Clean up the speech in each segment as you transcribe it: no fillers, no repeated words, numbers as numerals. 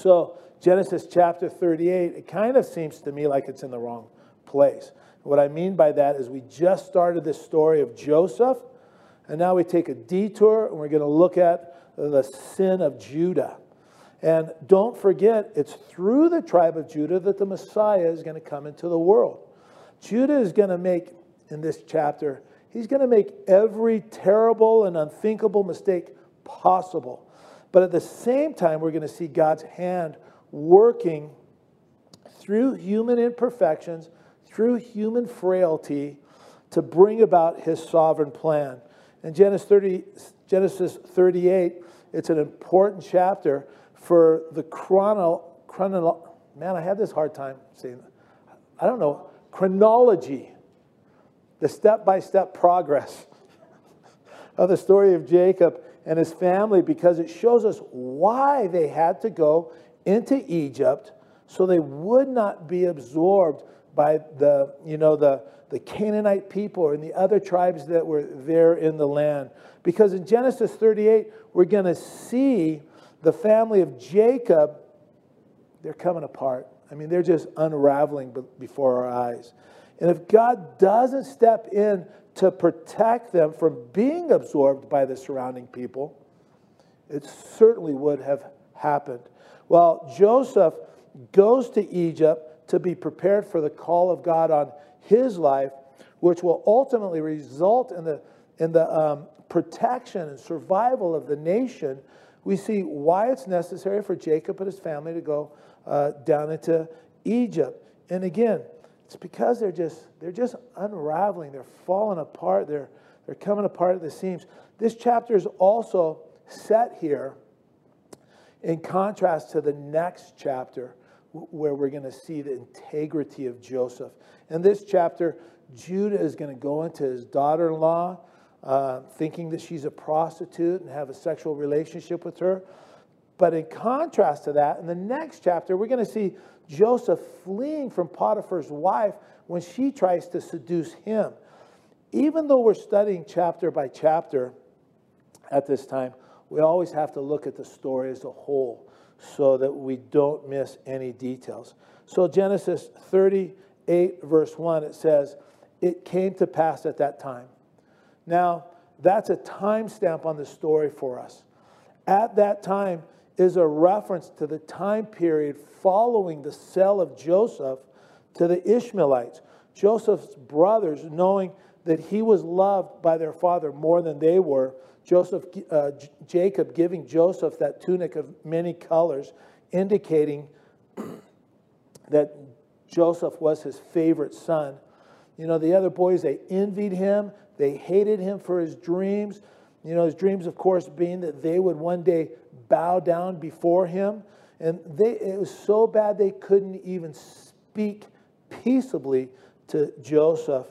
So Genesis chapter 38, it kind of seems to me like it's in the wrong place. What I mean by that is we just started this story of Joseph, and now we take a detour, and we're going to look at the sin of Judah. And don't forget, it's through the tribe of Judah that the Messiah is going to come into the world. Judah is going to make, in this chapter, he's going to make every terrible and unthinkable mistake possible. But at the same time, we're going to see God's hand working through human imperfections, through human frailty, to bring about his sovereign plan. In Genesis 38, it's an important chapter for the chronology, the step-by-step progress of the story of Jacob and his family, because it shows us why they had to go into Egypt so they would not be absorbed by the Canaanite people and the other tribes that were there in the land. Because in Genesis 38, we're going to see the family of Jacob, they're coming apart. I mean, they're just unraveling before our eyes. And if God doesn't step in to protect them from being absorbed by the surrounding people, it certainly would have happened. Well, Joseph goes to Egypt to be prepared for the call of God on his life, which will ultimately result in the protection and survival of the nation. We see why it's necessary for Jacob and his family to go down into Egypt. And again, it's because they're just unraveling. They're falling apart. They're coming apart at the seams. This chapter is also set here in contrast to the next chapter, where we're going to see the integrity of Joseph. In this chapter, Judah is going to go into his daughter-in-law, thinking that she's a prostitute, and have a sexual relationship with her. But in contrast to that, in the next chapter, we're going to see Joseph fleeing from Potiphar's wife when she tries to seduce him. Even though we're studying chapter by chapter at this time, we always have to look at the story as a whole so that we don't miss any details. So Genesis 38, verse 1, it says, "It came to pass at that time." Now, that's a timestamp on the story for us. At that time is a reference to the time period following the sale of Joseph to the Ishmaelites. Joseph's brothers, knowing that he was loved by their father more than they were, Jacob giving Joseph that tunic of many colors, indicating that Joseph was his favorite son. You know, the other boys, they envied him. They hated him for his dreams. You know, his dreams, of course, being that they would one day bow down before him. And it was so bad they couldn't even speak peaceably to Joseph.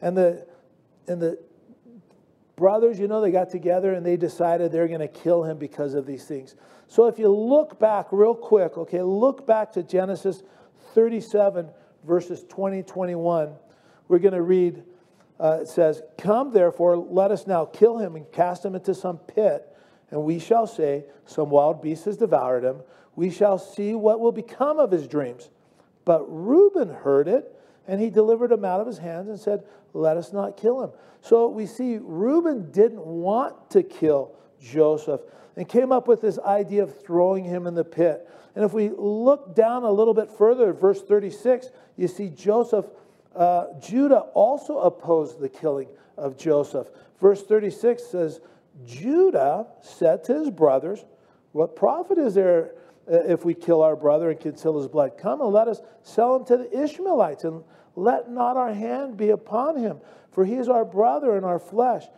And the brothers, you know, they got together and they decided they're going to kill him because of these things. So if you look back real quick, okay, look back to Genesis 37, verses 20 and 21. We're going to read, it says, "Come, therefore, let us now kill him and cast him into some pit. And we shall say, some wild beast has devoured him. We shall see what will become of his dreams." But Reuben heard it, and he delivered him out of his hands and said, "Let us not kill him." So we see Reuben didn't want to kill Joseph and came up with this idea of throwing him in the pit. And if we look down a little bit further, verse 36, you see Judah also opposed the killing of Joseph. Verse 36 says, "Judah said to his brothers, 'What profit is there if we kill our brother and conceal his blood? Come and let us sell him to the Ishmaelites, and let not our hand be upon him, for he is our brother and our flesh.'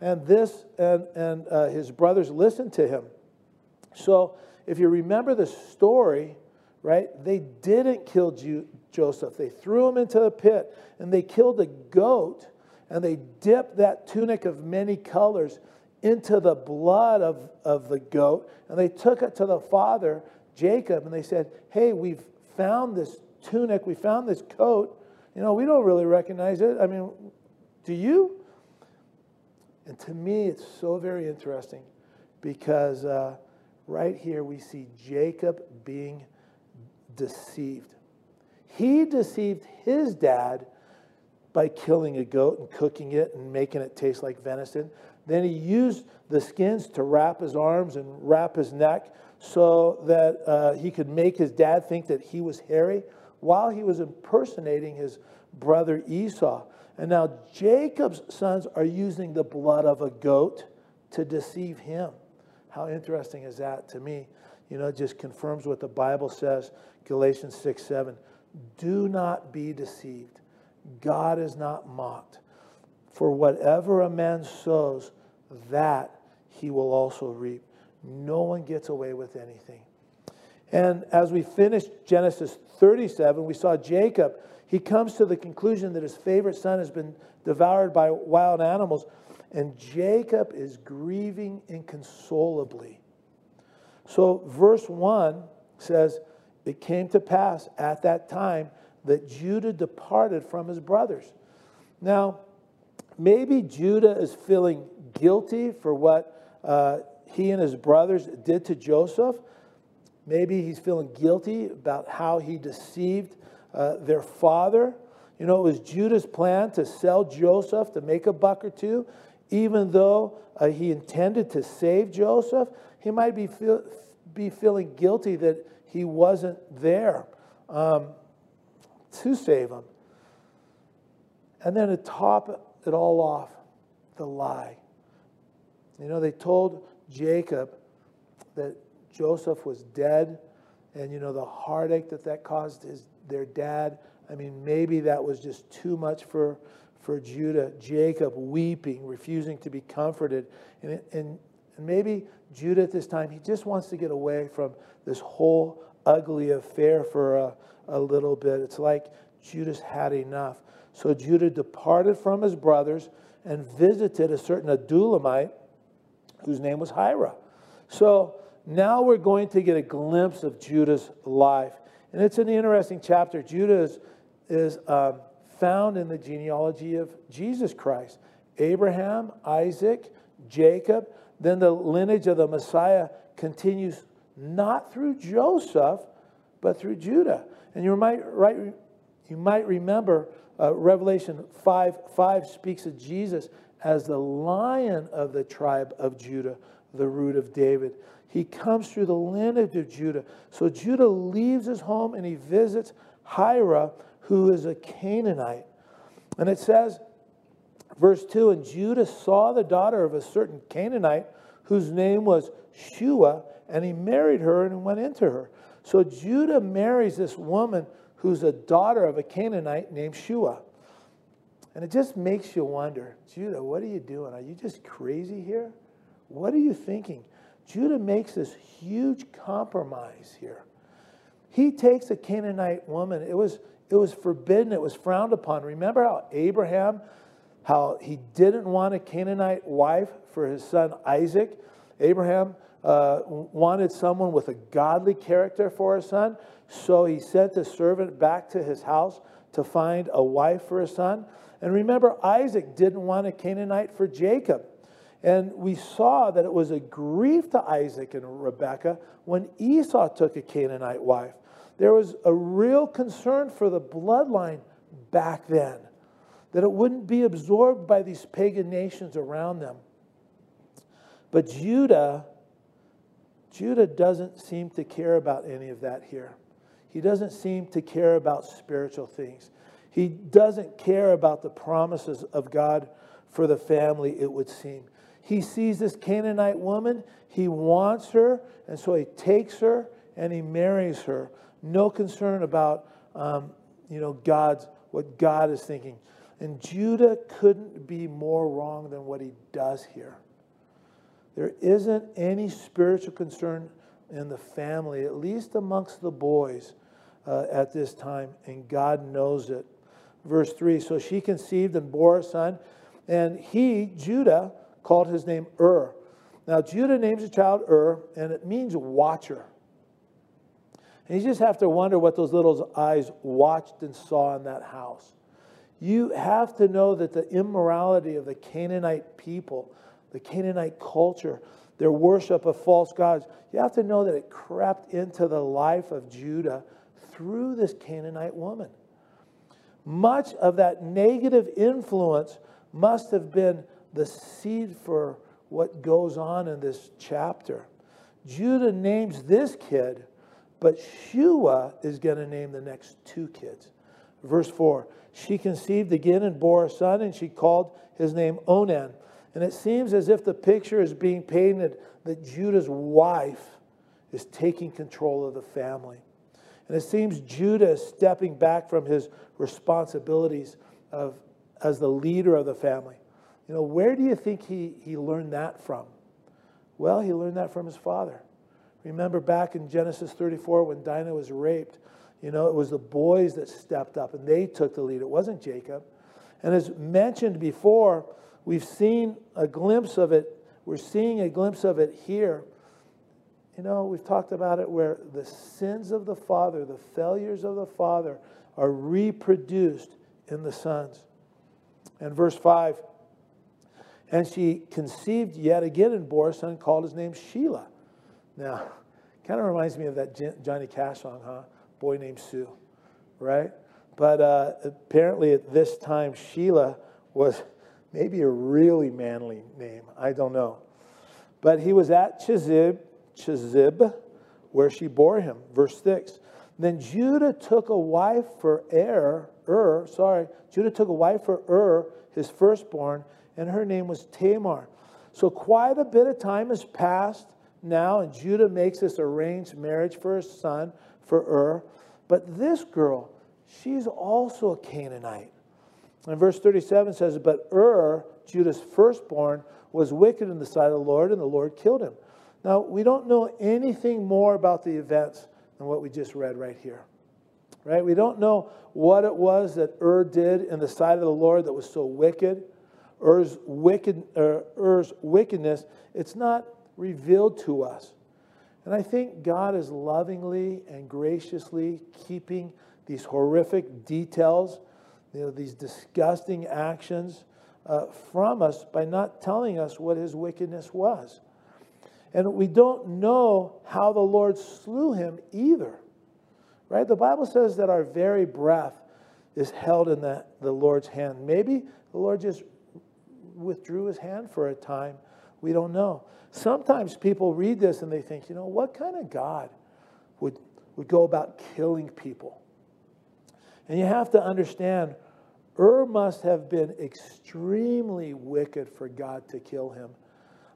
And his brothers listened to him." So if you remember the story, right, they didn't kill Joseph. They threw him into the pit, and they killed a goat, and they dipped that tunic of many colors into the blood of the goat, and they took it to the father, Jacob, and they said, "Hey, we've found this tunic, we found this coat, you know, we don't really recognize it. I mean, do you?" And to me, it's so very interesting, because right here we see Jacob being deceived. He deceived his dad by killing a goat and cooking it and making it taste like venison. Then he used the skins to wrap his arms and wrap his neck so that he could make his dad think that he was hairy while he was impersonating his brother Esau. And now Jacob's sons are using the blood of a goat to deceive him. How interesting is that to me? You know, it just confirms what the Bible says, Galatians 6:7. Do not be deceived. God is not mocked. For whatever a man sows, that he will also reap. No one gets away with anything. And as we finish Genesis 37, we saw Jacob. He comes to the conclusion that his favorite son has been devoured by wild animals. And Jacob is grieving inconsolably. So verse 1 says, it came to pass at that time that Judah departed from his brothers. Now, maybe Judah is feeling guilty for what he and his brothers did to Joseph. Maybe he's feeling guilty about how he deceived their father. You know, it was Judah's plan to sell Joseph to make a buck or two, even though he intended to save Joseph. He might be feeling guilty that he wasn't there to save him. And then to top it all off, the lie. You know, they told Jacob that Joseph was dead, and, you know, the heartache that that caused their dad. I mean, maybe that was just too much for Judah. Jacob weeping, refusing to be comforted. And maybe Judah at this time, he just wants to get away from this whole ugly affair for a little bit. It's like Judah's had enough. So Judah departed from his brothers and visited a certain Adullamite whose name was Hira. So now we're going to get a glimpse of Judah's life. And it's an interesting chapter. Judah is found in the genealogy of Jesus Christ. Abraham, Isaac, Jacob. Then the lineage of the Messiah continues not through Joseph, but through Judah. And you might remember Revelation 5:5 speaks of Jesus as the Lion of the tribe of Judah, the root of David. He comes through the lineage of Judah. So Judah leaves his home and he visits Hira, who is a Canaanite. And it says, verse 2, and Judah saw the daughter of a certain Canaanite whose name was Shua, and he married her and went into her. So Judah marries this woman who's a daughter of a Canaanite named Shua. And it just makes you wonder, Judah, what are you doing? Are you just crazy here? What are you thinking? Judah makes this huge compromise here. He takes a Canaanite woman. It was forbidden. It was frowned upon. Remember how Abraham, how he didn't want a Canaanite wife for his son Isaac? Abraham wanted someone with a godly character for his son, so he sent a servant back to his house to find a wife for his son. And remember, Isaac didn't want a Canaanite for Jacob. And we saw that it was a grief to Isaac and Rebekah when Esau took a Canaanite wife. There was a real concern for the bloodline back then, that it wouldn't be absorbed by these pagan nations around them. But Judah doesn't seem to care about any of that here. He doesn't seem to care about spiritual things. He doesn't care about the promises of God for the family, it would seem. He sees this Canaanite woman, he wants her, and so he takes her and he marries her. No concern about, what God is thinking. And Judah couldn't be more wrong than what he does here. There isn't any spiritual concern in the family, at least amongst the boys at this time, and God knows it. Verse 3, so she conceived and bore a son, and he, Judah, called his name Er. Now, Judah names a child Er, and it means watcher. And you just have to wonder what those little eyes watched and saw in that house. You have to know that the immorality of the Canaanite people, the Canaanite culture, their worship of false gods. You have to know that it crept into the life of Judah through this Canaanite woman. Much of that negative influence must have been the seed for what goes on in this chapter. Judah names this kid, but Shua is going to name the next two kids. Verse 4, she conceived again and bore a son, and she called his name Onan. And it seems as if the picture is being painted that Judah's wife is taking control of the family. And it seems Judah is stepping back from his responsibilities as the leader of the family. You know, where do you think he learned that from? Well, he learned that from his father. Remember back in Genesis 34 when Dinah was raped, you know, it was the boys that stepped up and they took the lead. It wasn't Jacob. And as mentioned before, we've seen a glimpse of it. We're seeing a glimpse of it here. You know, we've talked about it where the sins of the father, the failures of the father are reproduced in the sons. And verse 5, and she conceived yet again and bore a son, called his name Shelah. Now, kind of reminds me of that Johnny Cash song, huh? Boy Named Sue, right? But apparently at this time, Shelah was maybe a really manly name. I don't know. But he was at Chizib, where she bore him. Verse 6. Then Judah took a wife for Er, his firstborn, and her name was Tamar. So quite a bit of time has passed now, and Judah makes this arranged marriage for his son, for Er. But this girl, she's also a Canaanite. And verse 37 says, but Judah's firstborn, was wicked in the sight of the Lord, and the Lord killed him. Now, we don't know anything more about the events than what we just read right here. Right? We don't know what it was that did in the sight of the Lord that was so wicked. Er's wickedness, it's not revealed to us. And I think God is lovingly and graciously keeping these horrific details, you know, these disgusting actions from us by not telling us what his wickedness was. And we don't know how the Lord slew him either. Right? The Bible says that our very breath is held in the Lord's hand. Maybe the Lord just withdrew his hand for a time. We don't know. Sometimes people read this and they think, you know, what kind of God would go about killing people? And you have to understand, must have been extremely wicked for God to kill him.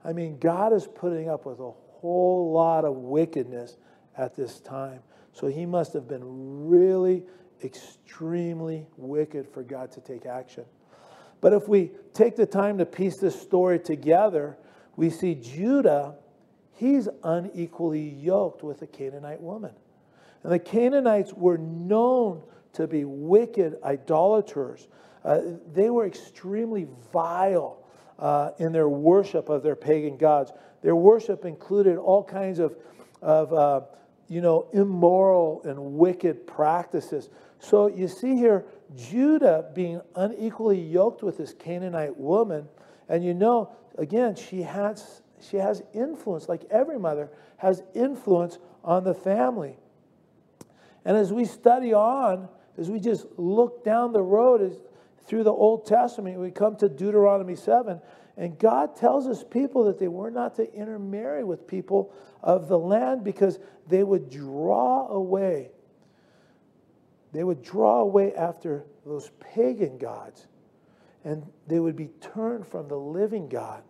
I mean, God is putting up with a whole lot of wickedness at this time. So he must have been really extremely wicked for God to take action. But if we take the time to piece this story together, we see Judah, he's unequally yoked with a Canaanite woman. And the Canaanites were known to be wicked idolaters. They were extremely vile in their worship of their pagan gods. Their worship included all kinds of immoral and wicked practices. So you see here, Judah being unequally yoked with this Canaanite woman, and you know, again, she has influence, like every mother has influence on the family. And as we study on, as we just look down the road through the Old Testament, we come to Deuteronomy 7, and God tells his people that they were not to intermarry with people of the land because they would draw away. They would draw away after those pagan gods, and they would be turned from the living God.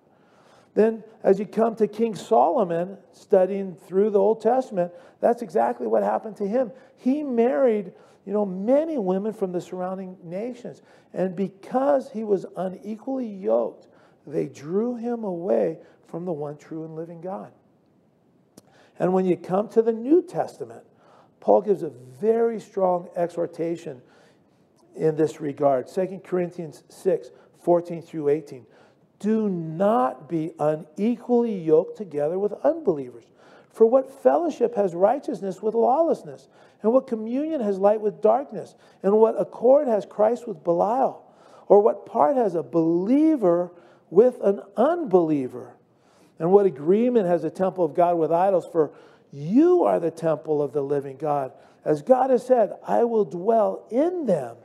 Then as you come to King Solomon, studying through the Old Testament, that's exactly what happened to him. He married, you know, many women from the surrounding nations. And because he was unequally yoked, they drew him away from the one true and living God. And when you come to the New Testament, Paul gives a very strong exhortation in this regard. 2 Corinthians 6, 14 through 18. Do not be unequally yoked together with unbelievers. For what fellowship has righteousness with lawlessness? And what communion has light with darkness? And what accord has Christ with Belial? Or what part has a believer with an unbeliever? And what agreement has the temple of God with idols? For you are the temple of the living God. As God has said, I will dwell in them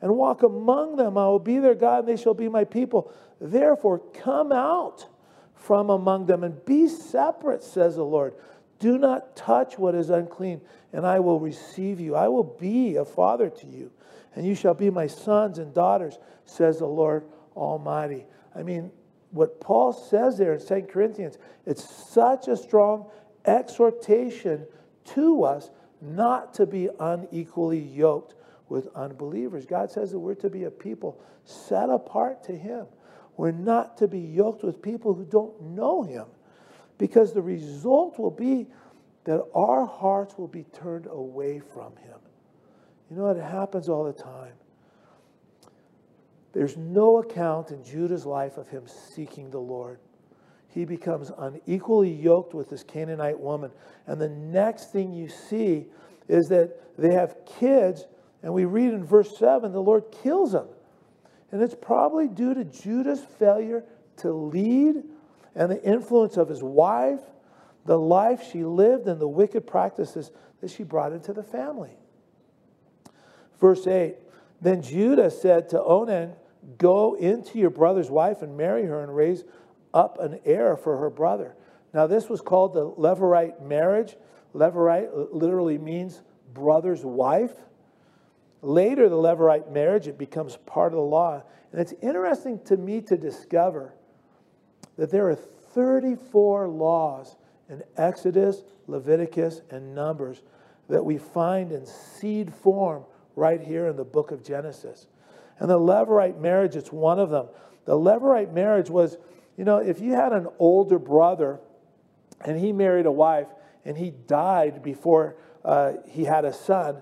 and walk among them. I will be their God, and they shall be my people. Therefore, come out from among them and be separate, says the Lord. Do not touch what is unclean, and I will receive you. I will be a father to you, and you shall be my sons and daughters, says the Lord Almighty. I mean, what Paul says there in 2 Corinthians, it's such a strong exhortation to us not to be unequally yoked with unbelievers. God says that we're to be a people set apart to him. We're not to be yoked with people who don't know him, because the result will be that our hearts will be turned away from him. You know, it happens all the time. There's no account in Judah's life of him seeking the Lord. He becomes unequally yoked with this Canaanite woman. And the next thing you see is that they have kids, and we read in verse 7, the Lord kills them. And it's probably due to Judah's failure to lead and the influence of his wife, the life she lived, and the wicked practices that she brought into the family. Verse 8, then Judah said to Onan, go into your brother's wife and marry her and raise up an heir for her brother. Now this was called the Levirate marriage. Levirate literally means brother's wife. Later, the Levirate marriage, it becomes part of the law. And it's interesting to me to discover that there are 34 laws in Exodus, Leviticus, and Numbers that we find in seed form right here in the book of Genesis. And the Levirate marriage, it's one of them. The Levirate marriage was, you know, if you had an older brother and he married a wife and he died before he had a son,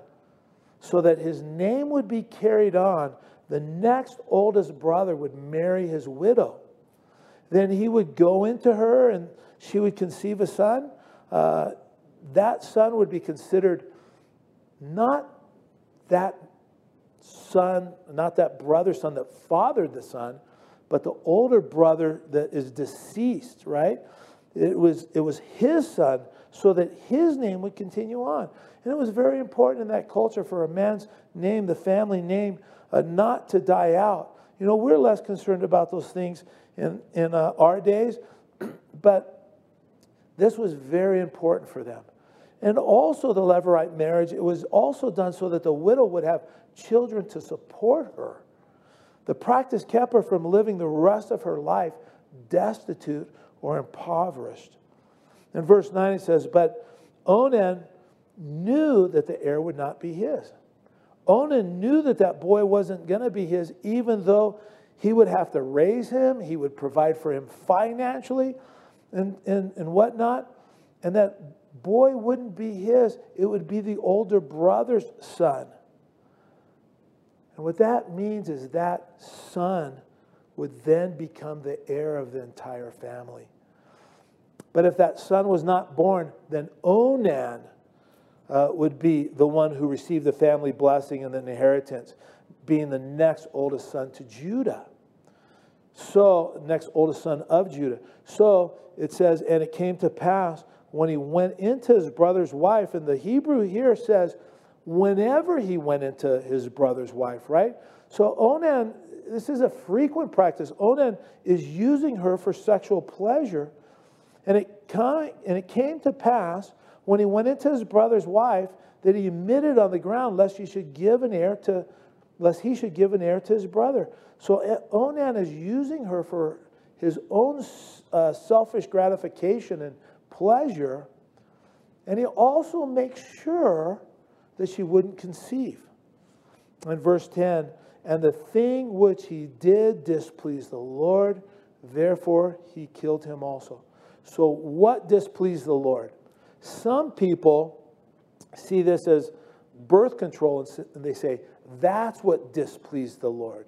so that his name would be carried on, the next oldest brother would marry his widow. Then he would go into her and she would conceive a son. That son would be considered not that brother's son that fathered the son, but the older brother that is deceased, right? It was his son, so that his name would continue on. And it was very important in that culture for a man's name, the family name, not to die out. You know, we're less concerned about those things in our days, but this was very important for them. And also the Levirate marriage, it was also done so that the widow would have children to support her. The practice kept her from living the rest of her life destitute or impoverished. In verse 9 it says, but Onan knew that the heir would not be his. Onan knew that that boy wasn't going to be his, even though he would have to raise him, he would provide for him financially and whatnot, and that boy wouldn't be his, it would be the older brother's son. And what that means is that son would then become the heir of the entire family. But if that son was not born, then Onan would be the one who received the family blessing and an inheritance, being the next oldest son to Judah. So, next oldest son of Judah. So, it says, and it came to pass when he went into his brother's wife, and the Hebrew here says, whenever he went into his brother's wife, right? So, Onan, this is a frequent practice. Onan is using her for sexual pleasure. And it came to pass when he went into his brother's wife that he emitted on the ground lest he should give an heir to his brother. So Onan is using her for his own selfish gratification and pleasure, and he also makes sure that she wouldn't conceive. In verse 10, and the thing which he did displeased the Lord, therefore he killed him also. So what displeased the Lord? Some people see this as birth control, and they say, that's what displeased the Lord.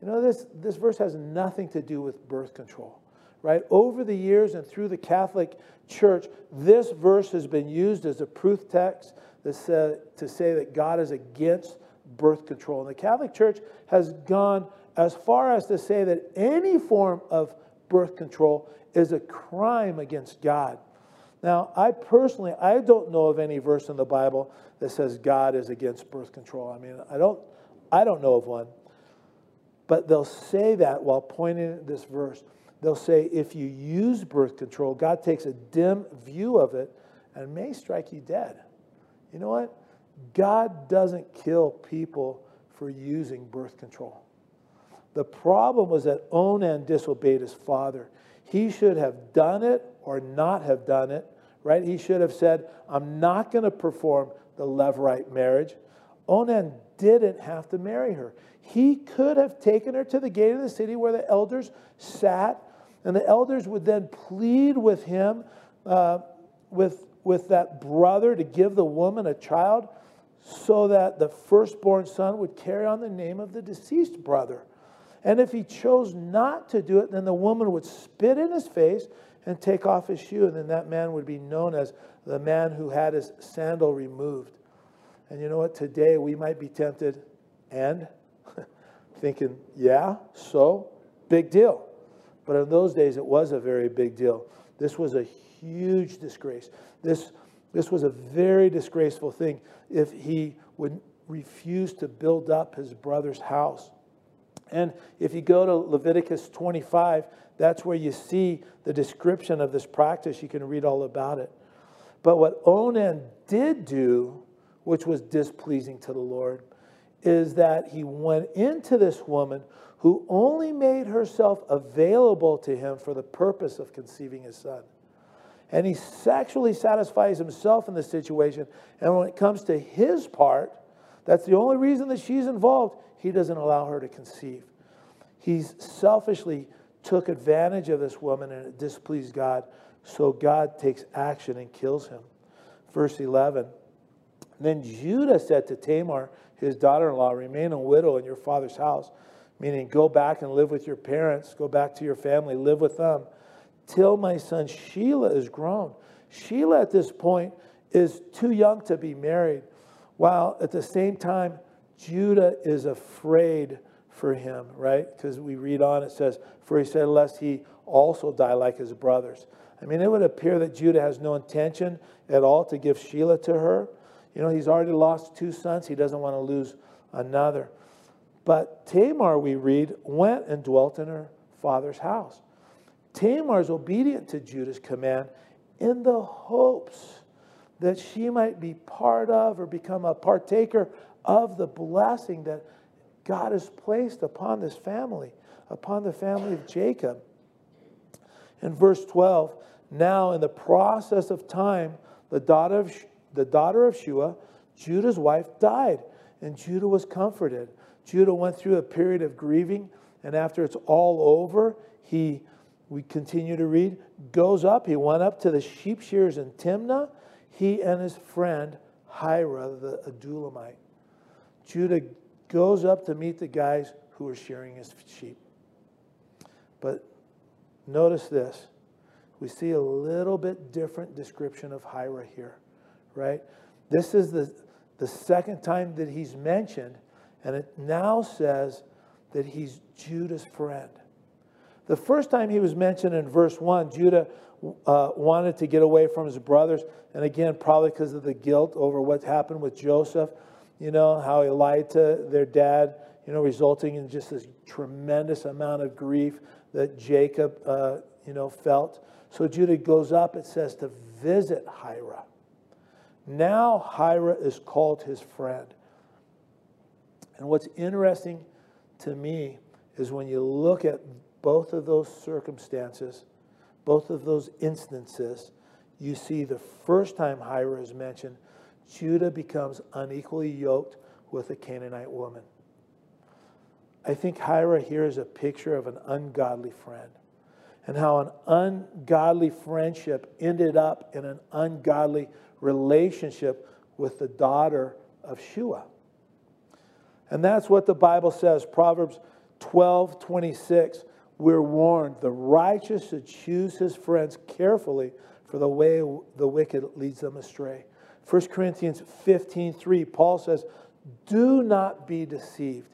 You know, this verse has nothing to do with birth control, right? Over the years and through the Catholic Church, this verse has been used as a proof text to say that God is against birth control. And the Catholic Church has gone as far as to say that any form of birth control is a crime against God. Now, I personally, I don't know of any verse in the Bible that says God is against birth control. I mean, I don't know of one. But they'll say that while pointing at this verse. They'll say, if you use birth control, God takes a dim view of it and may strike you dead. You know what? God doesn't kill people for using birth control. The problem was that Onan disobeyed his father. He should have done it or not have done it, right? He should have said, I'm not going to perform the Levirate marriage. Onan didn't have to marry her. He could have taken her to the gate of the city where the elders sat, and the elders would then plead with him, with that brother, to give the woman a child so that the firstborn son would carry on the name of the deceased brother. And if he chose not to do it, then the woman would spit in his face and take off his shoe, and then that man would be known as the man who had his sandal removed. And you know what? Today we might be tempted and thinking, yeah, so big deal. But in those days, it was a very big deal. This was a huge disgrace. This was a very disgraceful thing if he would refuse to build up his brother's house. And if you go to Leviticus 25, that's where you see the description of this practice. You can read all about it. But what Onan did do, which was displeasing to the Lord, is that he went into this woman who only made herself available to him for the purpose of conceiving his son. And he sexually satisfies himself in this situation. And when it comes to his part, that's the only reason that she's involved, he doesn't allow her to conceive. He selfishly took advantage of this woman, and it displeased God. So God takes action and kills him. Verse 11, then Judah said to Tamar, his daughter-in-law, remain a widow in your father's house, meaning go back and live with your parents, go back to your family, live with them, till my son Shelah is grown. Shelah at this point is too young to be married, while at the same time, Judah is afraid for him, right? Because we read on, it says, for he said, lest he also die like his brothers. I mean, it would appear that Judah has no intention at all to give Shelah to her. You know, he's already lost two sons. He doesn't want to lose another. But Tamar, we read, went and dwelt in her father's house. Tamar is obedient to Judah's command in the hopes that she might be part of or become a partaker of the blessing that God has placed upon this family, upon the family of Jacob. In verse 12, now in the process of time, the daughter of Shua, Judah's wife, died, and Judah was comforted. Judah went through a period of grieving, and after it's all over, we continue to read, goes up, he went up to the sheep shearers in Timnah, he and his friend Hira, the Adullamite. Judah goes up to meet the guys who are shearing his sheep. But notice this. We see a little bit different description of Hira here, right? This is the second time that he's mentioned, and it now says that he's Judah's friend. The first time he was mentioned in verse 1, Judah wanted to get away from his brothers, and again, probably because of the guilt over what happened with Joseph, you know, how he lied to their dad, you know, resulting in just this tremendous amount of grief that Jacob, you know, felt. So Judah goes up, it says, to visit Hira. Now Hira is called his friend. And what's interesting to me is when you look at both of those circumstances, both of those instances, you see the first time Hira is mentioned, Judah becomes unequally yoked with a Canaanite woman. I think Hira here is a picture of an ungodly friend, and how an ungodly friendship ended up in an ungodly relationship with the daughter of Shua. And that's what the Bible says, Proverbs 12:26. We're warned, the righteous should choose his friends carefully, for the way the wicked leads them astray. 1 Corinthians 15:3, Paul says, do not be deceived.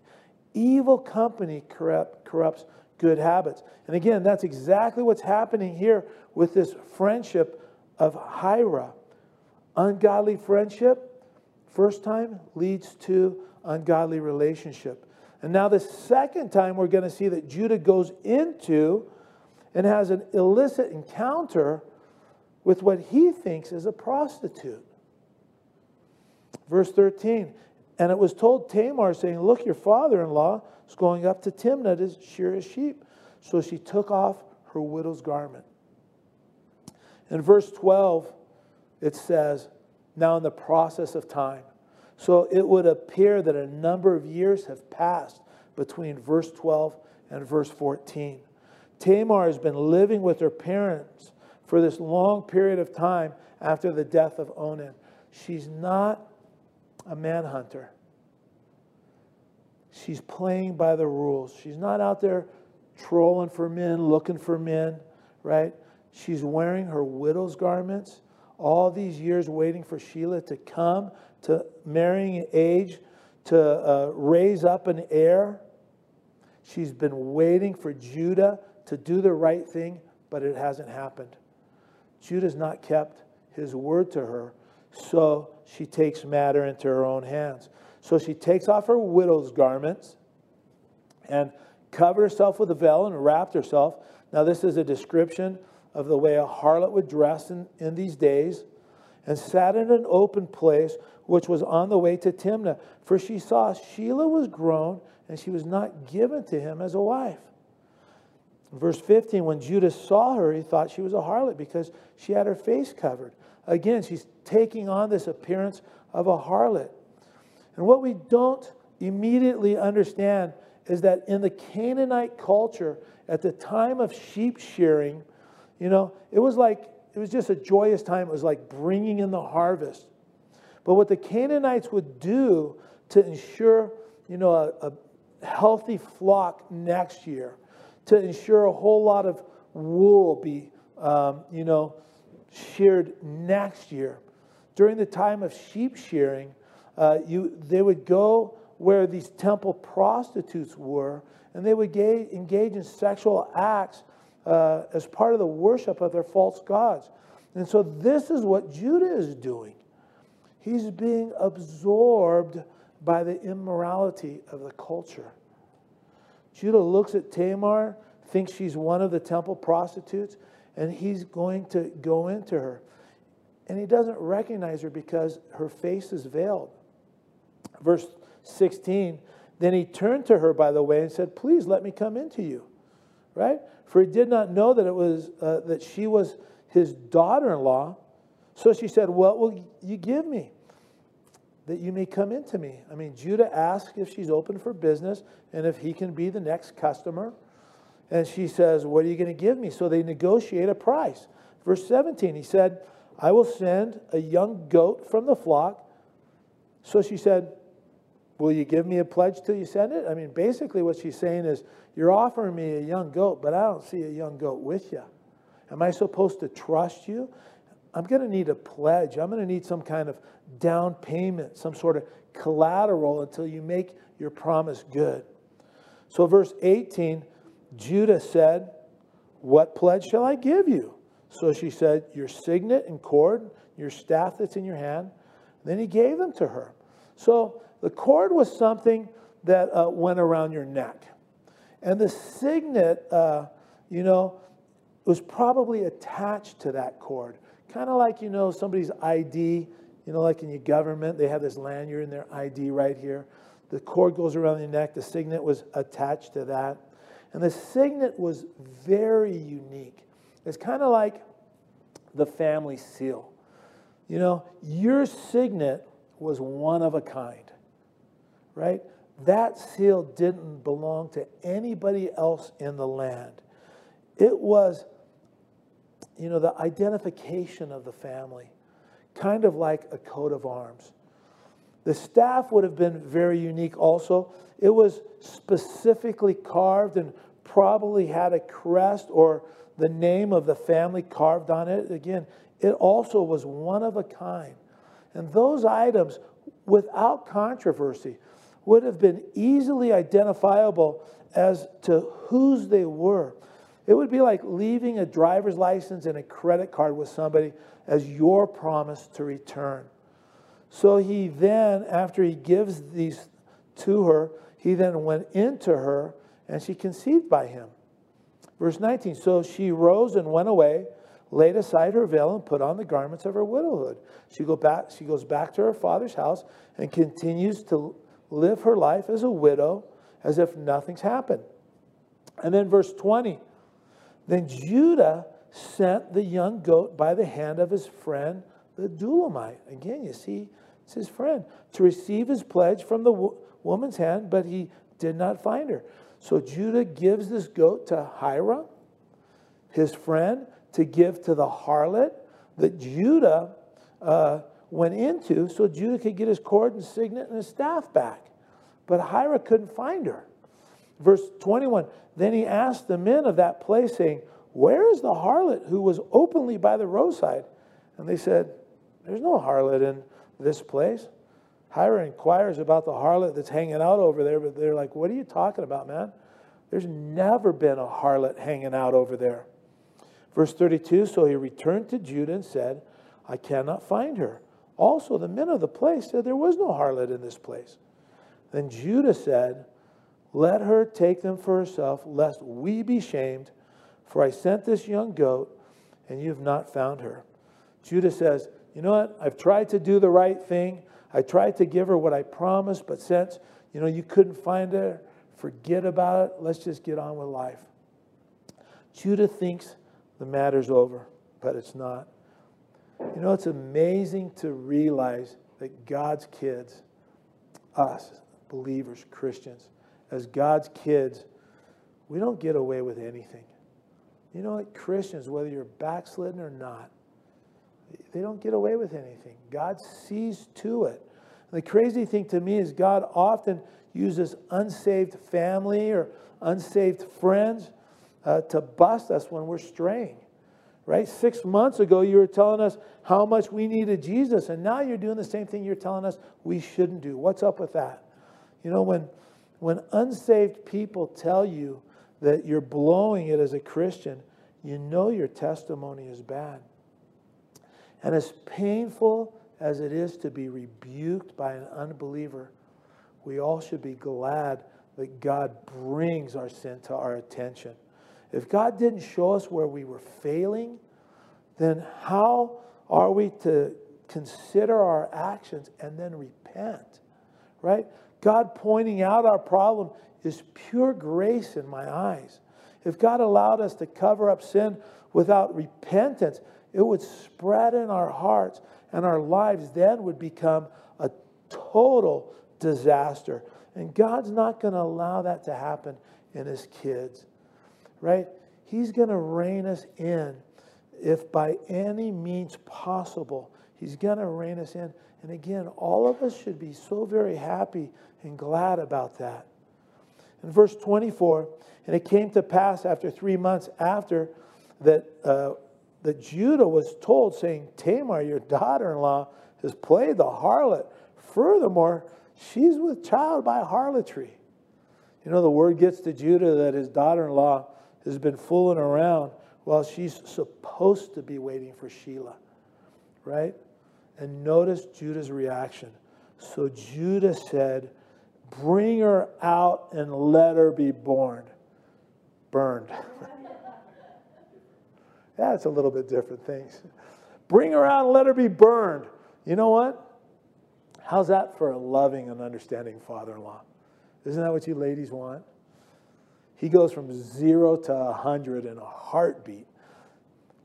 Evil company corrupts good habits. And again, that's exactly what's happening here with this friendship of Hira. Ungodly friendship, first time, leads to ungodly relationship. And now the second time we're going to see that Judah goes into and has an illicit encounter with what he thinks is a prostitute. Verse 13, and it was told Tamar, saying, look, your father-in-law is going up to Timnah to shear his sheep. So she took off her widow's garment. In verse 12, it says, now in the process of time. So it would appear that a number of years have passed between verse 12 and verse 14. Tamar has been living with her parents for this long period of time after the death of Onan. She's not a manhunter. She's playing by the rules. She's not out there trolling for men, looking for men, right? She's wearing her widow's garments. All these years waiting for Shelah to come to marrying age, to raise up an heir. She's been waiting for Judah to do the right thing, but it hasn't happened. Judah's not kept his word to her, so she takes matter into her own hands. So she takes off her widow's garments and covered herself with a veil and wrapped herself. Now this is a description of the way a harlot would dress in these days, and sat in an open place, which was on the way to Timnah. For she saw Shelah was grown, and she was not given to him as a wife. Verse 15, when Judah saw her, he thought she was a harlot because she had her face covered. Again, she's taking on this appearance of a harlot. And what we don't immediately understand is that in the Canaanite culture, at the time of sheep shearing, you know, it was just a joyous time. It was like bringing in the harvest. But what the Canaanites would do to ensure, you know, a healthy flock next year, to ensure a whole lot of wool be, you know, sheared next year. During the time of sheep shearing, they would go where these temple prostitutes were, and they would engage in sexual acts as part of the worship of their false gods. And so this is what Judah is doing. He's being absorbed by the immorality of the culture. Judah looks at Tamar, thinks she's one of the temple prostitutes, and he's going to go into her. And he doesn't recognize her because her face is veiled. Verse 16, then he turned to her by the way and said, please let me come into you. Right? For he did not know that it was that she was his daughter-in-law. So she said, what will you give me that you may come into me? I mean, Judah asks if she's open for business and if he can be the next customer. And she says, what are you going to give me? So they negotiate a price. Verse 17, he said, I will send a young goat from the flock. So she said, will you give me a pledge till you send it? I mean, basically what she's saying is, you're offering me a young goat, but I don't see a young goat with you. Am I supposed to trust you? I'm going to need a pledge. I'm going to need some kind of down payment, some sort of collateral until you make your promise good. So verse 18, Judah said, what pledge shall I give you? So she said, your signet and cord, your staff that's in your hand. And then he gave them to her. So the cord was something that went around your neck. And the signet, you know, was probably attached to that cord. Kind of like, you know, somebody's ID, you know, like in your government, they have this lanyard in their ID right here. The cord goes around your neck. The signet was attached to that. And the signet was very unique. It's kind of like the family seal. You know, your signet was one of a kind, right? That seal didn't belong to anybody else in the land. It was, you know, the identification of the family, kind of like a coat of arms. The staff would have been very unique also. It was specifically carved and probably had a crest or the name of the family carved on it. Again, it also was one of a kind. And those items, without controversy, would have been easily identifiable as to whose they were. It would be like leaving a driver's license and a credit card with somebody as your promise to return. So he then, after he gives these to her, he then went into her, and she conceived by him. Verse 19, so she rose and went away, laid aside her veil, and put on the garments of her widowhood. She goes back to her father's house and continues to live her life as a widow, as if nothing's happened. And then verse 20, then Judah sent the young goat by the hand of his friend, the Adullamite. Again, you see, it's his friend, to receive his pledge from the woman's hand, but he did not find her. So Judah gives this goat to Hira, his friend, to give to the harlot that Judah went into, so Judah could get his cord and signet and his staff back. But Hira couldn't find her. Verse 21, then he asked the men of that place, saying, where is the harlot who was openly by the roadside? And they said, there's no harlot in this place. Hira inquires about the harlot that's hanging out over there, but they're like, what are you talking about, man? There's never been a harlot hanging out over there. Verse 32, so he returned to Judah and said, I cannot find her. Also, the men of the place said there was no harlot in this place. Then Judah said, let her take them for herself, lest we be shamed, for I sent this young goat, and you have not found her. Judah says, you know what? I've tried to do the right thing. I tried to give her what I promised, but since, you know, you couldn't find her, forget about it. Let's just get on with life. Judah thinks the matter's over, but it's not. You know, it's amazing to realize that God's kids, us, believers, Christians, as God's kids, we don't get away with anything. You know, like Christians, whether you're backslidden or not, they don't get away with anything. God sees to it. And the crazy thing to me is God often uses unsaved family or unsaved friends to bust us when we're straying, right? 6 months ago, you were telling us how much we needed Jesus, and now you're doing the same thing you're telling us we shouldn't do. What's up with that? You know, when unsaved people tell you that you're blowing it as a Christian, you know your testimony is bad. And as painful as it is to be rebuked by an unbeliever, we all should be glad that God brings our sin to our attention. If God didn't show us where we were failing, then how are we to consider our actions and then repent, right? God pointing out our problem is pure grace in my eyes. If God allowed us to cover up sin without repentance, it would spread in our hearts, and our lives then would become a total disaster. And God's not going to allow that to happen in his kids, right? He's going to rein us in if by any means possible. He's going to rein us in. And again, all of us should be so very happy and glad about that. In verse 24, and it came to pass after 3 months after that, that Judah was told, saying, Tamar, your daughter-in-law, has played the harlot. Furthermore, she's with child by harlotry. You know, the word gets to Judah that his daughter-in-law has been fooling around while she's supposed to be waiting for Shelah, right? And notice Judah's reaction. So Judah said, bring her out and let her be burned. That's a little bit different things. Bring her out and let her be burned. You know what? How's that for a loving and understanding father-in-law? Isn't that what you ladies want? He goes from 0 to 100 in a heartbeat.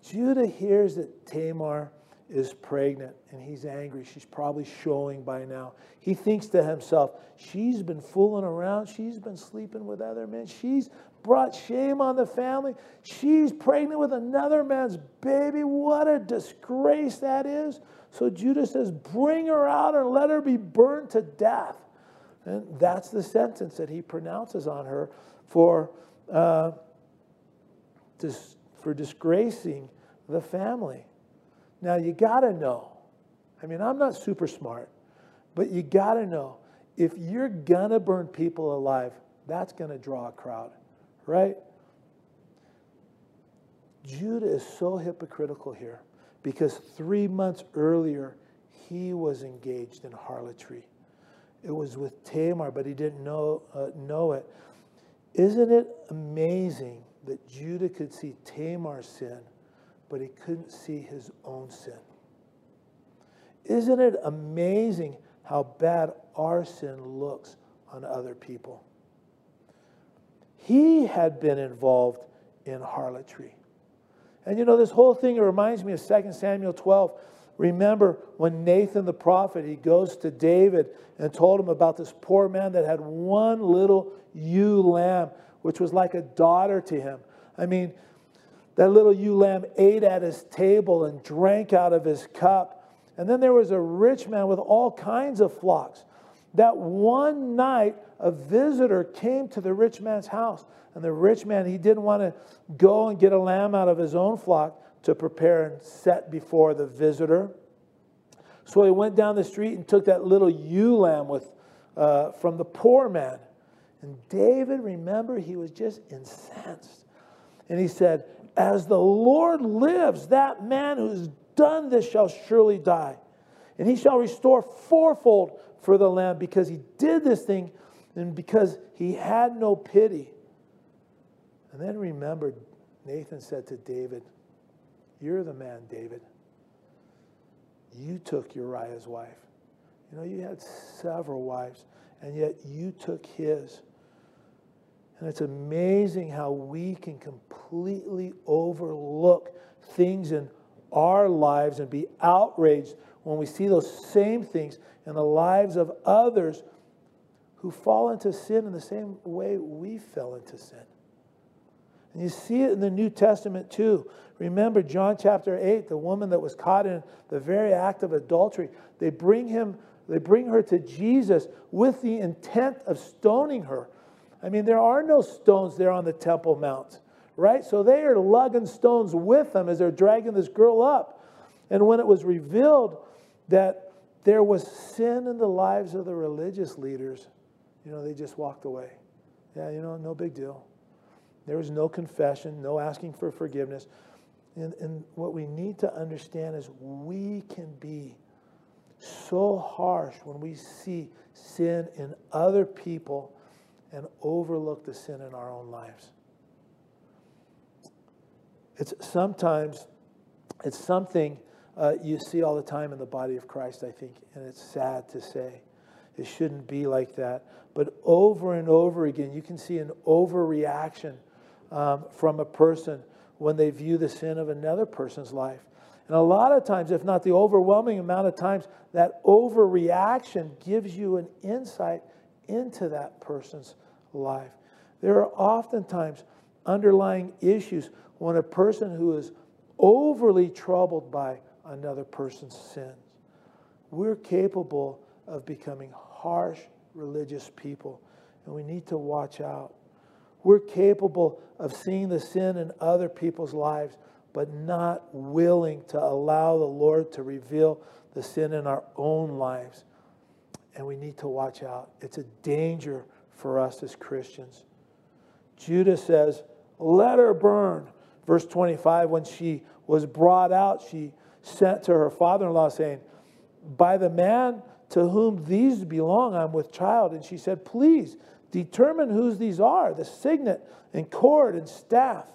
Judah hears that Tamar is pregnant, and he's angry. She's probably showing by now. He thinks to himself, she's been fooling around. She's been sleeping with other men. She's brought shame on the family. She's pregnant with another man's baby. What a disgrace that is. So Judah says, bring her out and let her be burned to death. And that's the sentence that he pronounces on her for disgracing the family. Now, you got to know, I mean, I'm not super smart, but you got to know, if you're going to burn people alive, That's going to draw a crowd, right? Judah is so hypocritical here because 3 months earlier, he was engaged in harlotry. It was with Tamar, but he didn't know it. Isn't it amazing that Judah could see Tamar's sin, but he couldn't see his own sin? Isn't it amazing how bad our sin looks on other people? He had been involved in harlotry. And you know, this whole thing reminds me of 2 Samuel 12. Remember when Nathan the prophet, he goes to David and told him about this poor man that had one little ewe lamb, which was like a daughter to him. I mean, that little ewe lamb ate at his table and drank out of his cup. And then there was a rich man with all kinds of flocks. That one night, a visitor came to the rich man's house. And the rich man, he didn't want to go and get a lamb out of his own flock to prepare and set before the visitor. So he went down the street and took that little ewe lamb from the poor man. And David, remember, he was just incensed. And he said, as the Lord lives, that man who's done this shall surely die. And he shall restore fourfold for the lamb because he did this thing and because he had no pity. And then remember, Nathan said to David, you're the man, David. You took Uriah's wife. You know, you had several wives, and yet you took his. And it's amazing how we can completely overlook things in our lives and be outraged when we see those same things in the lives of others who fall into sin in the same way we fell into sin. And you see it in the New Testament too. Remember John chapter 8, the woman that was caught in the very act of adultery. They bring her to Jesus with the intent of stoning her. I mean, there are no stones there on the Temple Mount, right? So they are lugging stones with them as they're dragging this girl up. And when it was revealed that there was sin in the lives of the religious leaders, you know, they just walked away. Yeah, you know, no big deal. There was no confession, no asking for forgiveness. And what we need to understand is we can be so harsh when we see sin in other people and overlook the sin in our own lives. It's something you see all the time in the body of Christ, I think, and it's sad to say. It shouldn't be like that. But over and over again, you can see an overreaction from a person when they view the sin of another person's life. And a lot of times, if not the overwhelming amount of times, that overreaction gives you an insight into that person's life. There are oftentimes underlying issues when a person who is overly troubled by another person's sins. We're capable of becoming harsh religious people, and we need to watch out. We're capable of seeing the sin in other people's lives, but not willing to allow the Lord to reveal the sin in our own lives. And we need to watch out. It's a danger for us as Christians. Judah says, let her burn. Verse 25, when she was brought out, she sent to her father-in-law saying, by the man to whom these belong, I'm with child. And she said, please determine whose these are, the signet and cord and staff.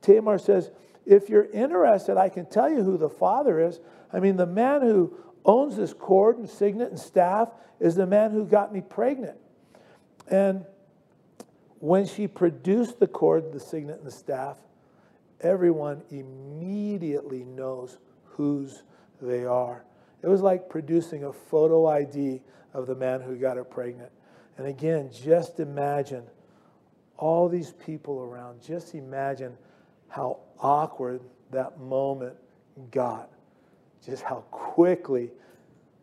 Tamar says, if you're interested, I can tell you who the father is. I mean, the man who owns this cord and signet and staff is the man who got me pregnant. And when she produced the cord, the signet and the staff, everyone immediately knows whose they are. It was like producing a photo ID of the man who got her pregnant. And again, just imagine all these people around. Just imagine how awkward that moment got. Just how quickly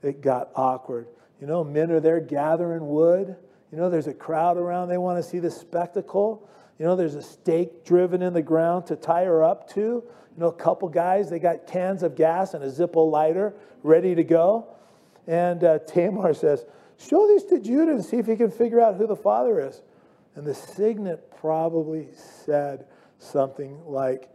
it got awkward. You know, men are there gathering wood. You know, there's a crowd around. They want to see the spectacle. You know, there's a stake driven in the ground to tie her up to. You know, a couple guys, they got cans of gas and a Zippo lighter ready to go. And Tamar says, show these to Judah and see if he can figure out who the father is. And the signet probably said something like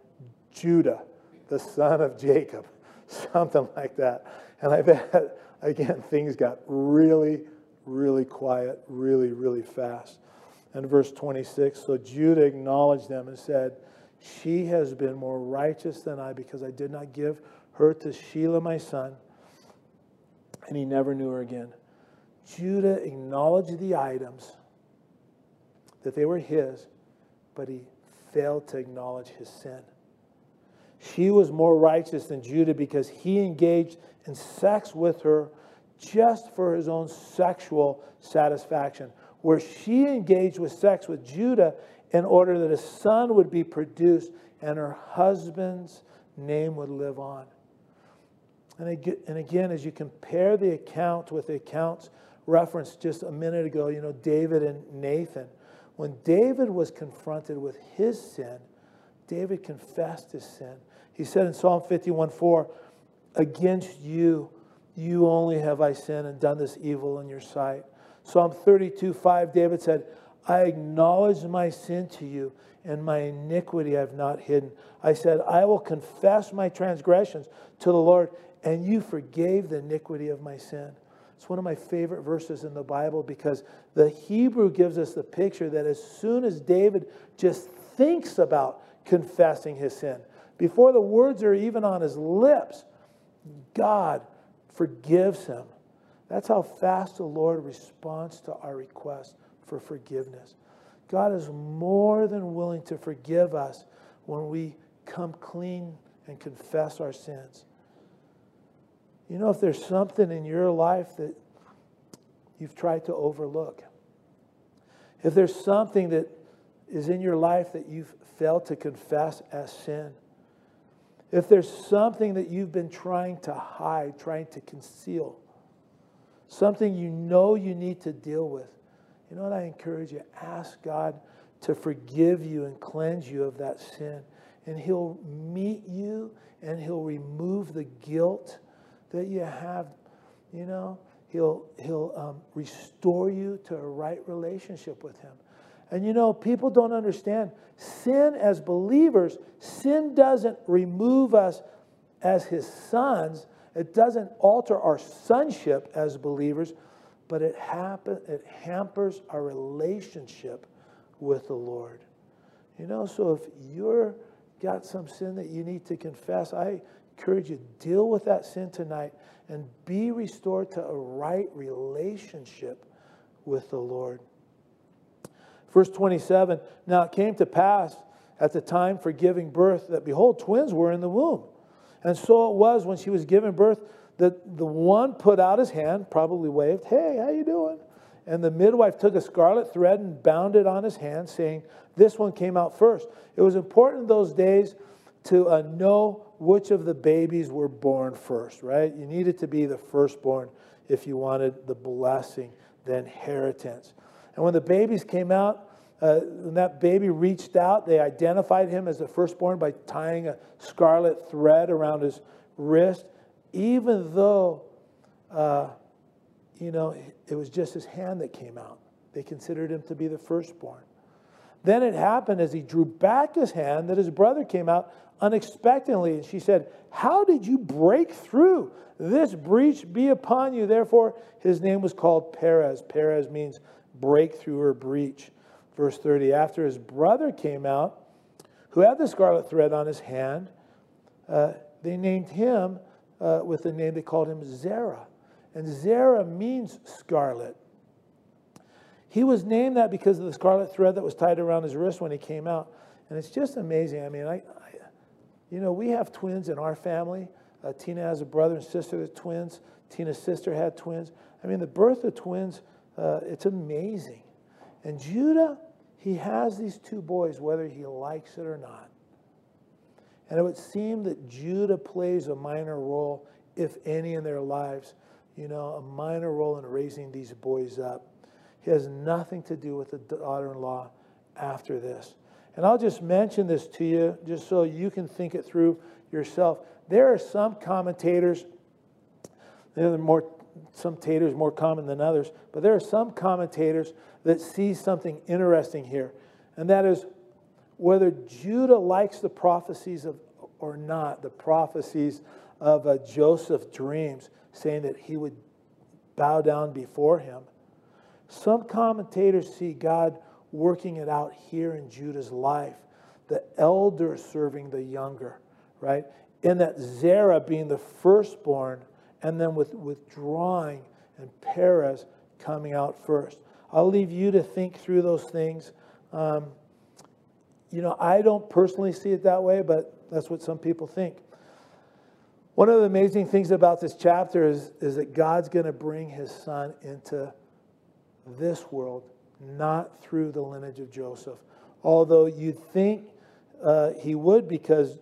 Judah, the son of Jacob, something like that. And I bet, again, things got really, really quiet, really, really fast. And verse 26, so Judah acknowledged them and said, she has been more righteous than I because I did not give her to Shelah my son. And he never knew her again. Judah acknowledged the items that they were his, but he failed to acknowledge his sin. She was more righteous than Judah because he engaged in sex with her just for his own sexual satisfaction, where she engaged with sex with Judah in order that a son would be produced and her husband's name would live on. And again, as you compare the account with the accounts referenced just a minute ago, you know, David and Nathan. When David was confronted with his sin, David confessed his sin. He said in Psalm 51:4, against you, you only have I sinned and done this evil in your sight. Psalm 32:5, David said, I acknowledge my sin to you, and my iniquity I have not hidden. I said, I will confess my transgressions to the Lord, and you forgave the iniquity of my sin. It's one of my favorite verses in the Bible because the Hebrew gives us the picture that as soon as David just thinks about confessing his sin, before the words are even on his lips, God forgives him. That's how fast the Lord responds to our request for forgiveness. God is more than willing to forgive us when we come clean and confess our sins. You know, if there's something in your life that you've tried to overlook, if there's something that is in your life that you've failed to confess as sin, if there's something that you've been trying to hide, trying to conceal, something you know you need to deal with, you know what I encourage you? Ask God to forgive you and cleanse you of that sin. And he'll meet you and he'll remove the guilt that you have. You know, he'll restore you to a right relationship with him. And you know, people don't understand. Sin as believers, sin doesn't remove us as his sons. It doesn't alter our sonship as believers. But it hampers our relationship with the Lord. You know, so if you've got some sin that you need to confess, I encourage you to deal with that sin tonight and be restored to a right relationship with the Lord. Verse 27, now it came to pass at the time for giving birth that behold, twins were in the womb. And so it was when she was given birth that the one put out his hand, probably waved, hey, how you doing? And the midwife took a scarlet thread and bound it on his hand, saying, this one came out first. It was important in those days to know which of the babies were born first, right? You needed to be the firstborn if you wanted the blessing, the inheritance. And when the babies came out, when that baby reached out, they identified him as the firstborn by tying a scarlet thread around his wrist, even though, you know, it was just his hand that came out. They considered him to be the firstborn. Then it happened as he drew back his hand that his brother came out unexpectedly. And she said, how did you break through? This breach be upon you. Therefore, his name was called Perez. Perez means breakthrough or breach. Verse 30, after his brother came out, who had the scarlet thread on his hand, they named him with the name they called him Zerah. And Zerah means scarlet. He was named that because of the scarlet thread that was tied around his wrist when he came out. And it's just amazing. I mean, you know, we have twins in our family. Tina has a brother and sister that are twins. Tina's sister had twins. I mean, the birth of twins, it's amazing. And Judah, he has these two boys, whether he likes it or not. And it would seem that Judah plays a minor role, if any, in their lives. You know, a minor role in raising these boys up. He has nothing to do with the daughter-in-law after this. And I'll just mention this to you, just so you can think it through yourself. There are some commentators, they're the more some taters more common than others, but there are some commentators that see something interesting here, and that is whether Judah likes the prophecies of or not, the prophecies of Joseph's dreams saying that he would bow down before him. Some commentators see God working it out here in Judah's life, the elder serving the younger, right? And that Zerah being the firstborn, and then with withdrawing and Perez coming out first. I'll leave you to think through those things. I don't personally see it that way, but that's what some people think. One of the amazing things about this chapter is that God's going to bring his son into this world, not through the lineage of Joseph. Although you'd think he would, because,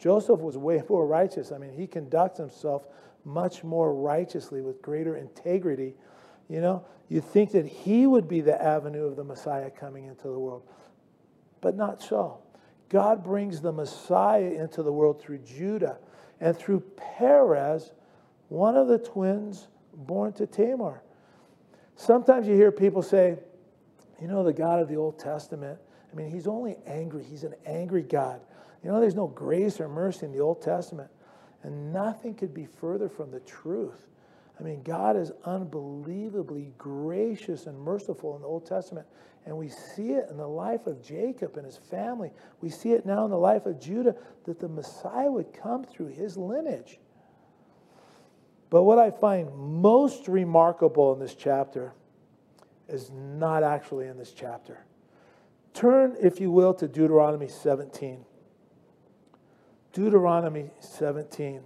Joseph was way more righteous. I mean, he conducts himself much more righteously with greater integrity. You'd think that he would be the avenue of the Messiah coming into the world. But not so. God brings the Messiah into the world through Judah and through Perez, one of the twins born to Tamar. Sometimes you hear people say, the God of the Old Testament, I mean, he's only angry. He's an angry God. There's no grace or mercy in the Old Testament. And nothing could be further from the truth. I mean, God is unbelievably gracious and merciful in the Old Testament. And we see it in the life of Jacob and his family. We see it now in the life of Judah, that the Messiah would come through his lineage. But what I find most remarkable in this chapter is not actually in this chapter. Turn, if you will, to Deuteronomy 17. Deuteronomy 17.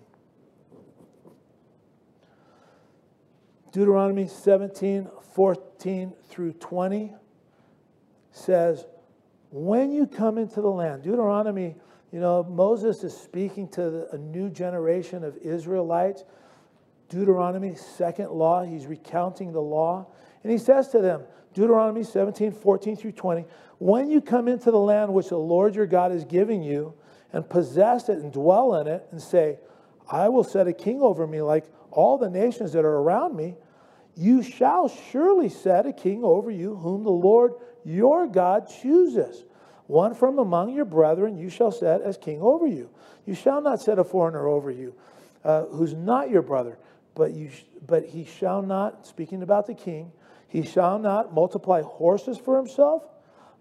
Deuteronomy 17, 14 through 20 says, when you come into the land, Deuteronomy, Moses is speaking to a new generation of Israelites. Deuteronomy, second law, he's recounting the law. And he says to them, Deuteronomy 17, 14 through 20, when you come into the land which the Lord your God is giving you, and possess it and dwell in it, and say, I will set a king over me like all the nations that are around me, you shall surely set a king over you whom the Lord your God chooses. One from among your brethren you shall set as king over you. You shall not set a foreigner over you who's not your brother, but he shall not, speaking about the king, he shall not multiply horses for himself,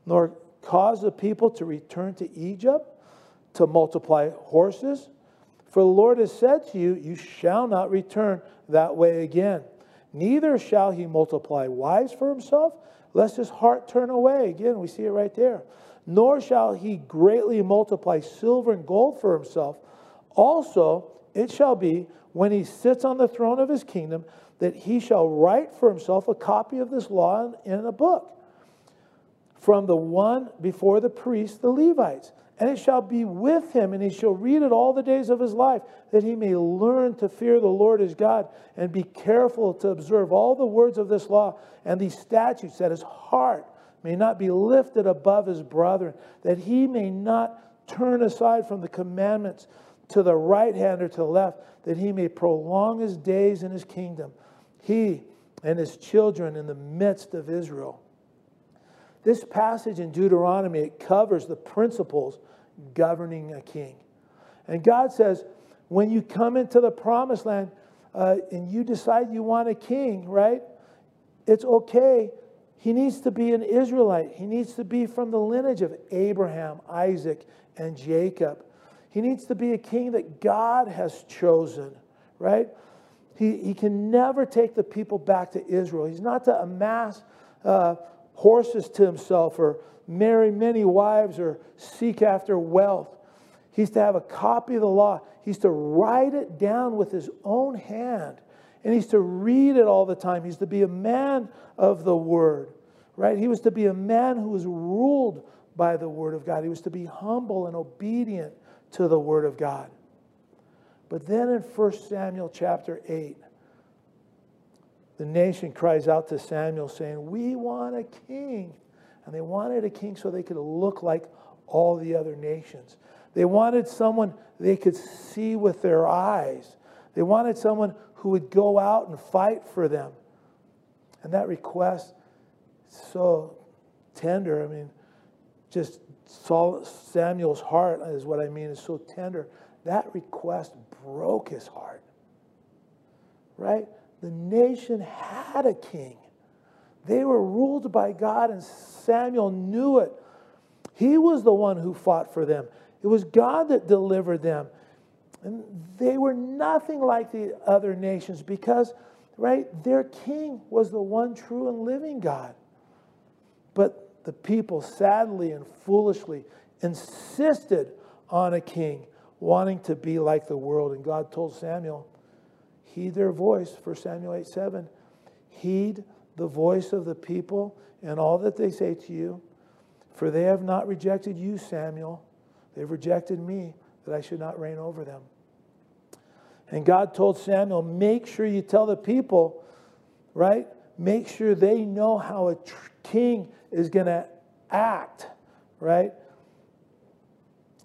nor cause the people to return to Egypt, to multiply horses. For the Lord has said to you, you shall not return that way again. Neither shall he multiply wives for himself, lest his heart turn away. Again, we see it right there. Nor shall he greatly multiply silver and gold for himself. Also, it shall be when he sits on the throne of his kingdom that he shall write for himself a copy of this law in a book, from the one before the priests, the Levites. And it shall be with him, and he shall read it all the days of his life, that he may learn to fear the Lord his God, and be careful to observe all the words of this law and these statutes, that his heart may not be lifted above his brethren, that he may not turn aside from the commandments to the right hand or to the left, that he may prolong his days in his kingdom, he and his children in the midst of Israel. This passage in Deuteronomy, it covers the principles governing a king. And God says, when you come into the promised land and you decide you want a king, right? It's okay. He needs to be an Israelite. He needs to be from the lineage of Abraham, Isaac, and Jacob. He needs to be a king that God has chosen, right? He can never take the people back to Israel. He's not to amass horses to himself, or marry many wives, or seek after wealth. He's to have a copy of the law. He's to write it down with his own hand. And he's to read it all the time. He's to be a man of the word, right? He was to be a man who was ruled by the word of God. He was to be humble and obedient to the word of God. But then in 1 Samuel chapter 8, the nation cries out to Samuel saying, we want a king. And they wanted a king so they could look like all the other nations. They wanted someone they could see with their eyes. They wanted someone who would go out and fight for them. And that request is so tender. I mean, just Samuel's heart is what I mean, is so tender. That request broke his heart, right? The nation had a king. They were ruled by God, and Samuel knew it. He was the one who fought for them. It was God that delivered them. And they were nothing like the other nations because, right, their king was the one true and living God. But the people sadly and foolishly insisted on a king, wanting to be like the world. And God told Samuel, heed their voice, 1 Samuel 8:7, heed the voice of the people and all that they say to you, for they have not rejected you, Samuel. They've rejected me, that I should not reign over them. And God told Samuel, make sure you tell the people, right? Make sure they know how a king is going to act, right?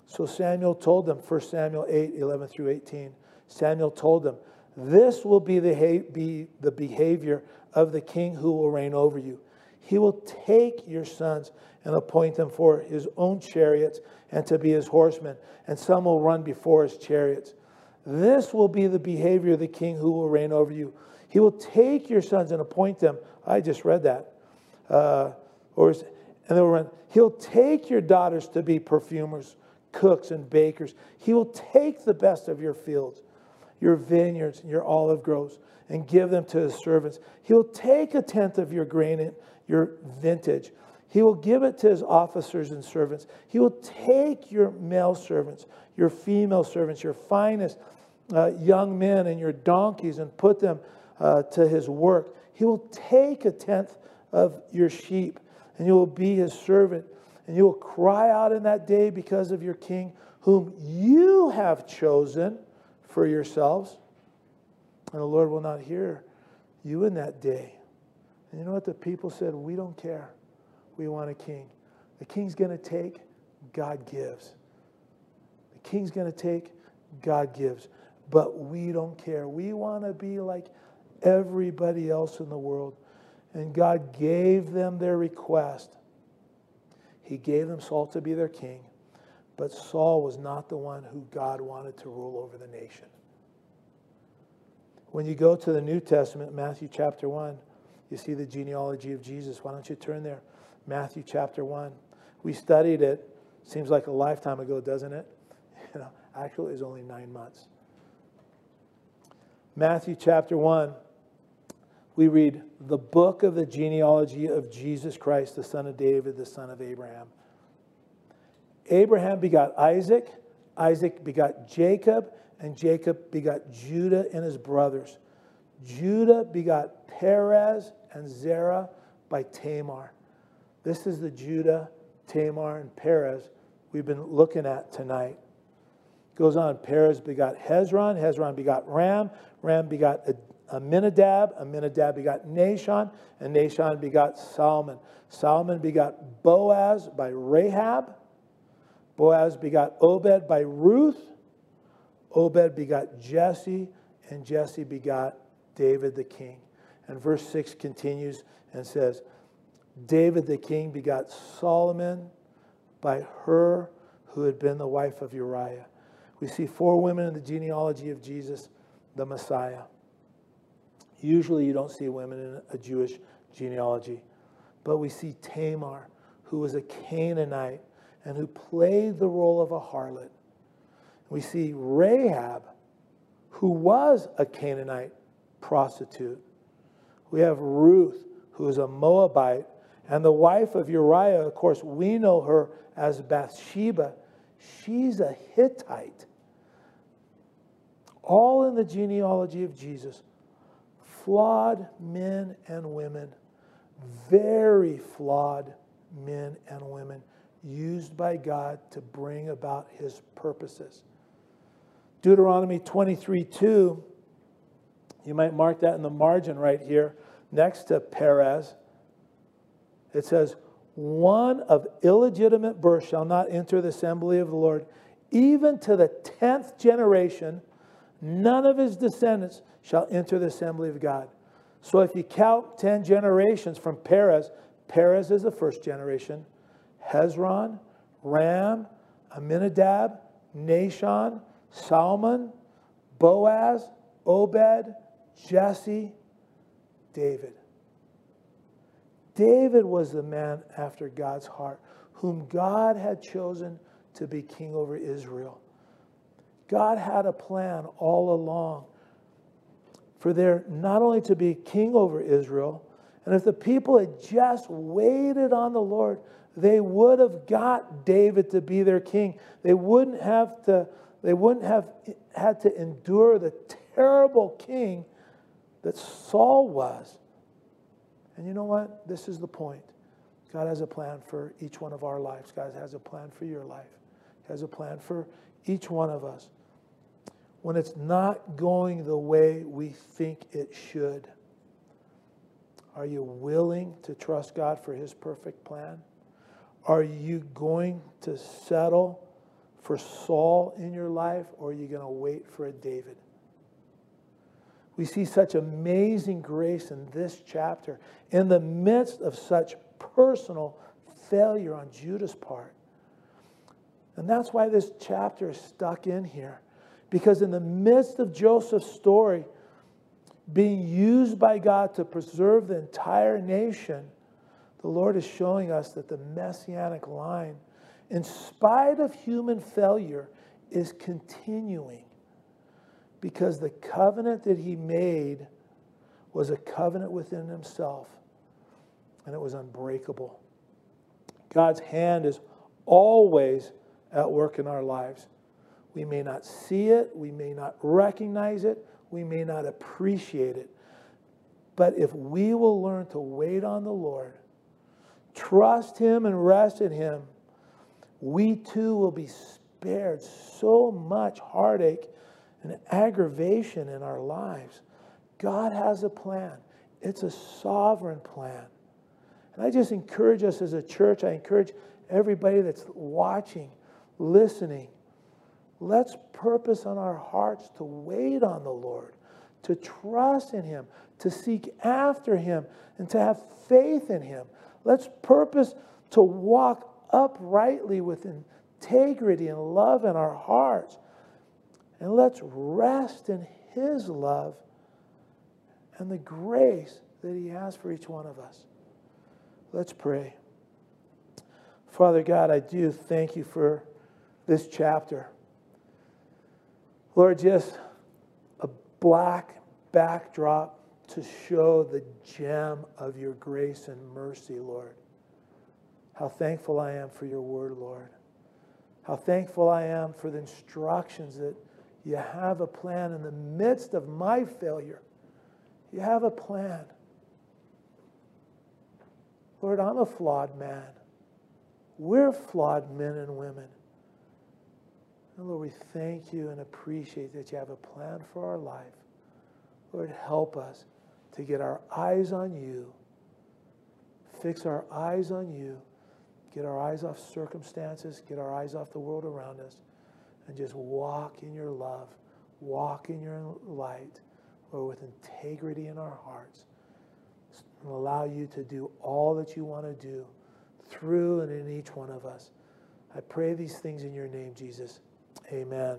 So Samuel told them, 1 Samuel 8:11 through 18, Samuel told them, this will be the behavior of the king who will reign over you. He will take your sons and appoint them for his own chariots and to be his horsemen, and some will run before his chariots. This will be the behavior of the king who will reign over you. He will take your sons and appoint them. I just read that. He'll take your daughters to be perfumers, cooks, and bakers. He will take the best of your fields, your vineyards, and your olive groves, and give them to his servants. He will take a tenth of your grain and your vintage. He will give it to his officers and servants. He will take your male servants, your female servants, your finest young men and your donkeys, and put them to his work. He will take a tenth of your sheep, and you will be his servant. And you will cry out in that day because of your king, whom you have chosen for yourselves. And the Lord will not hear you in that day. And you know what the people said? We don't care. We want a king. The king's going to take, God gives. The king's going to take, God gives. But we don't care. We want to be like everybody else in the world. And God gave them their request. He gave them Saul to be their king. But Saul was not the one who God wanted to rule over the nation. When you go to the New Testament, Matthew chapter 1, you see the genealogy of Jesus. Why don't you turn there? Matthew chapter 1. We studied it. Seems like a lifetime ago, doesn't it? You know, actually, it was only 9 months. Matthew chapter 1, we read, the book of the genealogy of Jesus Christ, the son of David, the son of Abraham. Abraham begot Isaac. Isaac begot Jacob. And Jacob begot Judah and his brothers. Judah begot Perez and Zerah by Tamar. This is the Judah, Tamar, and Perez we've been looking at tonight. It goes on, Perez begot Hezron. Hezron begot Ram. Ram begot Aminadab. Aminadab begot Nahshon. And Nahshon begot Solomon. Solomon begot Boaz by Rahab. Boaz begot Obed by Ruth. Obed begot Jesse, and Jesse begot David the king. And verse 6 continues and says, David the king begot Solomon by her who had been the wife of Uriah. We see 4 women in the genealogy of Jesus, the Messiah. Usually you don't see women in a Jewish genealogy. But we see Tamar, who was a Canaanite and who played the role of a harlot. We see Rahab, who was a Canaanite prostitute. We have Ruth, who is a Moabite, and the wife of Uriah, of course, we know her as Bathsheba. She's a Hittite. All in the genealogy of Jesus. Flawed men and women, very flawed men and women, used by God to bring about his purposes. Deuteronomy 23:2, you might mark that in the margin right here, next to Perez. It says, one of illegitimate birth shall not enter the assembly of the Lord, even to the 10th generation, none of his descendants shall enter the assembly of God. So if you count 10 generations from Perez, Perez is the first generation, Hezron, Ram, Aminadab, Nahshon, Solomon, Boaz, Obed, Jesse, David. David was the man after God's heart, whom God had chosen to be king over Israel. God had a plan all along for there not only to be king over Israel, and if the people had just waited on the Lord, they would have got David to be their king. They wouldn't have had to endure the terrible king that Saul was. And you know what? This is the point. God has a plan for each one of our lives. God has a plan for your life. He has a plan for each one of us. When it's not going the way we think it should, are you willing to trust God for his perfect plan? Are you going to settle for Saul in your life, or are you going to wait for a David? We see such amazing grace in this chapter. In the midst of such personal failure on Judah's part. And that's why this chapter is stuck in here. Because in the midst of Joseph's story being used by God to preserve the entire nation, the Lord is showing us that the Messianic line, in spite of human failure, is continuing. Because the covenant that he made was a covenant within himself, and it was unbreakable. God's hand is always at work in our lives. We may not see it, we may not recognize it, we may not appreciate it. But if we will learn to wait on the Lord, trust him and rest in him, we too will be spared so much heartache and aggravation in our lives. God has a plan. It's a sovereign plan. And I just encourage us as a church, I encourage everybody that's watching, listening, let's purpose on our hearts to wait on the Lord, to trust in him, to seek after him, and to have faith in him. Let's purpose to walk uprightly with integrity and love in our hearts. And let's rest in his love and the grace that he has for each one of us. Let's pray. Father God, I do thank you for this chapter. Lord, just a black backdrop to show the gem of your grace and mercy, Lord. How thankful I am for your word, Lord. How thankful I am for the instructions that you have a plan in the midst of my failure. You have a plan. Lord, I'm a flawed man. We're flawed men and women. And Lord, we thank you and appreciate that you have a plan for our life. Lord, help us to get our eyes on you, fix our eyes on you, get our eyes off circumstances, get our eyes off the world around us, and just walk in your love, walk in your light, Lord, with integrity in our hearts, and allow you to do all that you want to do through and in each one of us. I pray these things in your name, Jesus. Amen.